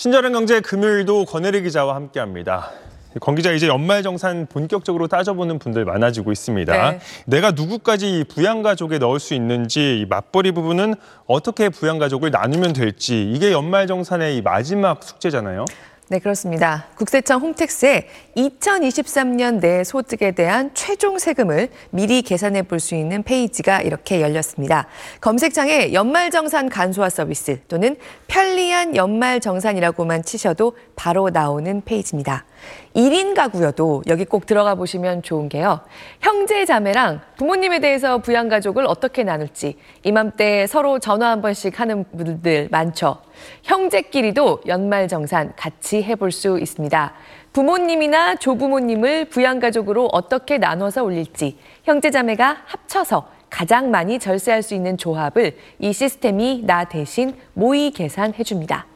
친절한 경제 금요일도 권혜리 기자와 함께합니다. 권 기자, 이제 연말정산 본격적으로 따져보는 분들 많아지고 있습니다. 네. 내가 누구까지 부양가족에 넣을 수 있는지, 이 맞벌이 부부는 어떻게 부양가족을 나누면 될지, 이게 연말정산의 이 마지막 숙제잖아요. 네, 그렇습니다. 국세청 홈택스에 2023년 내 소득에 대한 최종 세금을 미리 계산해 볼 수 있는 페이지가 이렇게 열렸습니다. 검색창에 연말정산 간소화 서비스 또는 편리한 연말정산이라고만 치셔도 바로 나오는 페이지입니다. 1인 가구여도 여기 꼭 들어가 보시면 좋은 게요. 형제, 자매랑 부모님에 대해서 부양가족을 어떻게 나눌지 이맘때 서로 전화 한 번씩 하는 분들 많죠. 형제끼리도 연말정산 같이 해볼 수 있습니다. 부모님이나 조부모님을 부양가족으로 어떻게 나눠서 올릴지, 형제자매가 합쳐서 가장 많이 절세할 수 있는 조합을 이 시스템이 나 대신 모의 계산해줍니다.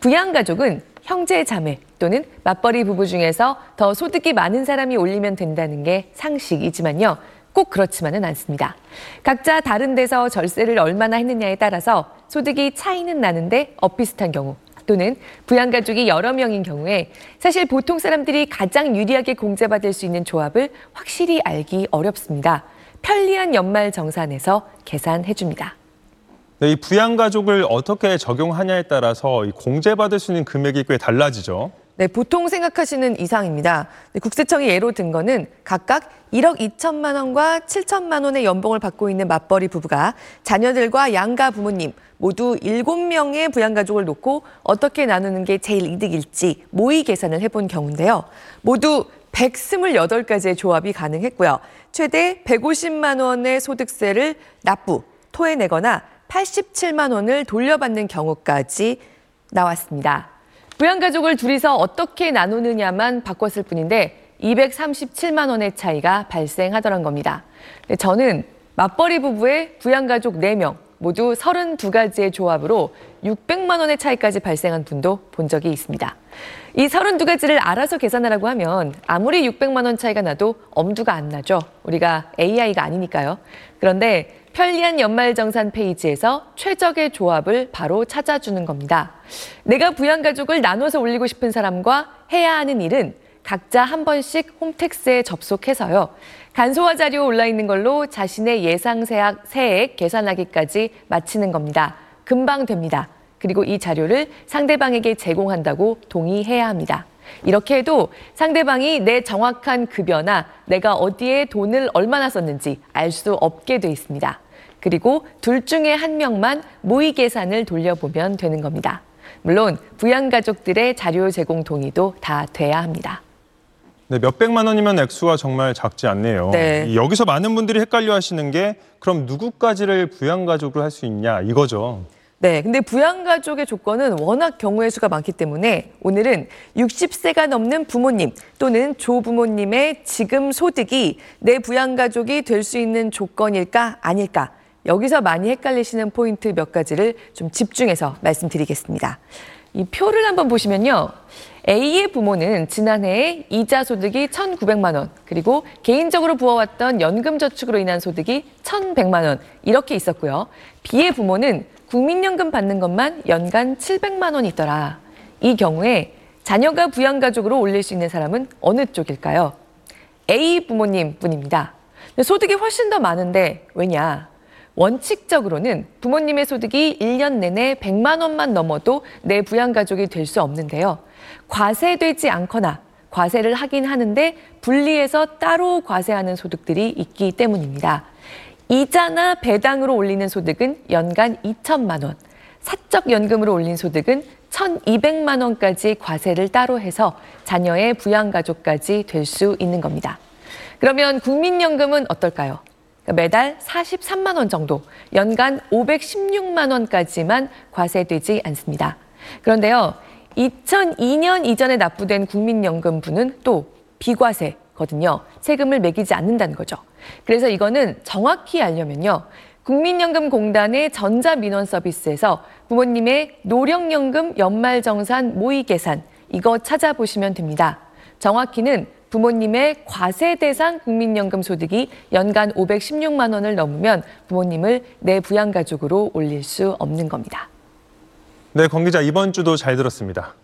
부양가족은 형제, 자매 또는 맞벌이 부부 중에서 더 소득이 많은 사람이 올리면 된다는 게 상식이지만요. 꼭 그렇지만은 않습니다. 각자 다른 데서 절세를 얼마나 했느냐에 따라서 소득이 차이는 나는데 엇비슷한 경우 또는 부양가족이 여러 명인 경우에 사실 보통 사람들이 가장 유리하게 공제받을 수 있는 조합을 확실히 알기 어렵습니다. 편리한 연말정산에서 계산해줍니다. 이 부양가족을 어떻게 적용하냐에 따라서 공제받을 수 있는 금액이 꽤 달라지죠. 네, 보통 생각하시는 이상입니다. 국세청이 예로 든 거는 각각 1억 2천만 원과 7천만 원의 연봉을 받고 있는 맞벌이 부부가 자녀들과 양가 부모님 모두 7명의 부양가족을 놓고 어떻게 나누는 게 제일 이득일지 모의 계산을 해본 경우인데요. 모두 128가지의 조합이 가능했고요. 최대 150만 원의 소득세를 납부, 토해내거나 87만 원을 돌려받는 경우까지 나왔습니다. 부양가족을 둘이서 어떻게 나누느냐만 바꿨을 뿐인데 237만 원의 차이가 발생하더란 겁니다. 저는 맞벌이 부부의 부양가족 4명 모두 32가지의 조합으로 600만 원의 차이까지 발생한 분도 본 적이 있습니다. 이 32가지를 알아서 계산하라고 하면 아무리 600만 원 차이가 나도 엄두가 안 나죠. 우리가 AI가 아니니까요. 그런데 편리한 연말정산 페이지에서 최적의 조합을 바로 찾아주는 겁니다. 내가 부양가족을 나눠서 올리고 싶은 사람과 해야 하는 일은 각자 한 번씩 홈택스에 접속해서요. 간소화 자료 올라있는 걸로 자신의 예상 세액 계산하기까지 마치는 겁니다. 금방 됩니다. 그리고 이 자료를 상대방에게 제공한다고 동의해야 합니다. 이렇게 해도 상대방이 내 정확한 급여나 내가 어디에 돈을 얼마나 썼는지 알 수 없게 돼 있습니다. 그리고 둘 중에 한 명만 모의 계산을 돌려보면 되는 겁니다. 물론 부양가족들의 자료 제공 동의도 다 돼야 합니다. 네, 몇백만 원이면 액수가 정말 작지 않네요. 네. 여기서 많은 분들이 헷갈려 하시는 게 그럼 누구까지를 부양가족으로 할 수 있냐 이거죠. 네, 근데 부양가족의 조건은 워낙 경우의 수가 많기 때문에 오늘은 60세가 넘는 부모님 또는 조부모님의 지금 소득이 내 부양가족이 될 수 있는 조건일까 아닐까, 여기서 많이 헷갈리시는 포인트 몇 가지를 좀 집중해서 말씀드리겠습니다. 이 표를 한번 보시면요. A의 부모는 지난해에 이자 소득이 1,900만 원, 그리고 개인적으로 부어왔던 연금저축으로 인한 소득이 1,100만 원 이렇게 있었고요. B의 부모는 국민연금 받는 것만 연간 700만 원이 있더라. 이 경우에 자녀가 부양가족으로 올릴 수 있는 사람은 어느 쪽일까요? A 부모님 뿐입니다. 소득이 훨씬 더 많은데 왜냐? 원칙적으로는 부모님의 소득이 1년 내내 100만 원만 넘어도 내 부양가족이 될 수 없는데요. 과세되지 않거나 과세를 하긴 하는데 분리해서 따로 과세하는 소득들이 있기 때문입니다. 이자나 배당으로 올리는 소득은 연간 2천만 원, 사적연금으로 올린 소득은 1,200만 원까지 과세를 따로 해서 자녀의 부양가족까지 될 수 있는 겁니다. 그러면 국민연금은 어떨까요? 매달 43만 원 정도, 연간 516만 원까지만 과세되지 않습니다. 그런데요, 2002년 이전에 납부된 국민연금분은 또 비과세, 세금을 매기지 않는다는 거죠. 그래서 이거는 정확히 알려면요. 국민연금공단의 전자민원 서비스에서 부모님의 노령연금 연말정산 모의계산 이거 찾아보시면 됩니다. 정확히는 부모님의 과세 대상 국민연금 소득이 연간 516만 원을 넘으면 부모님을 내 부양가족으로 올릴 수 없는 겁니다. 네, 권 기자 이번 주도 잘 들었습니다.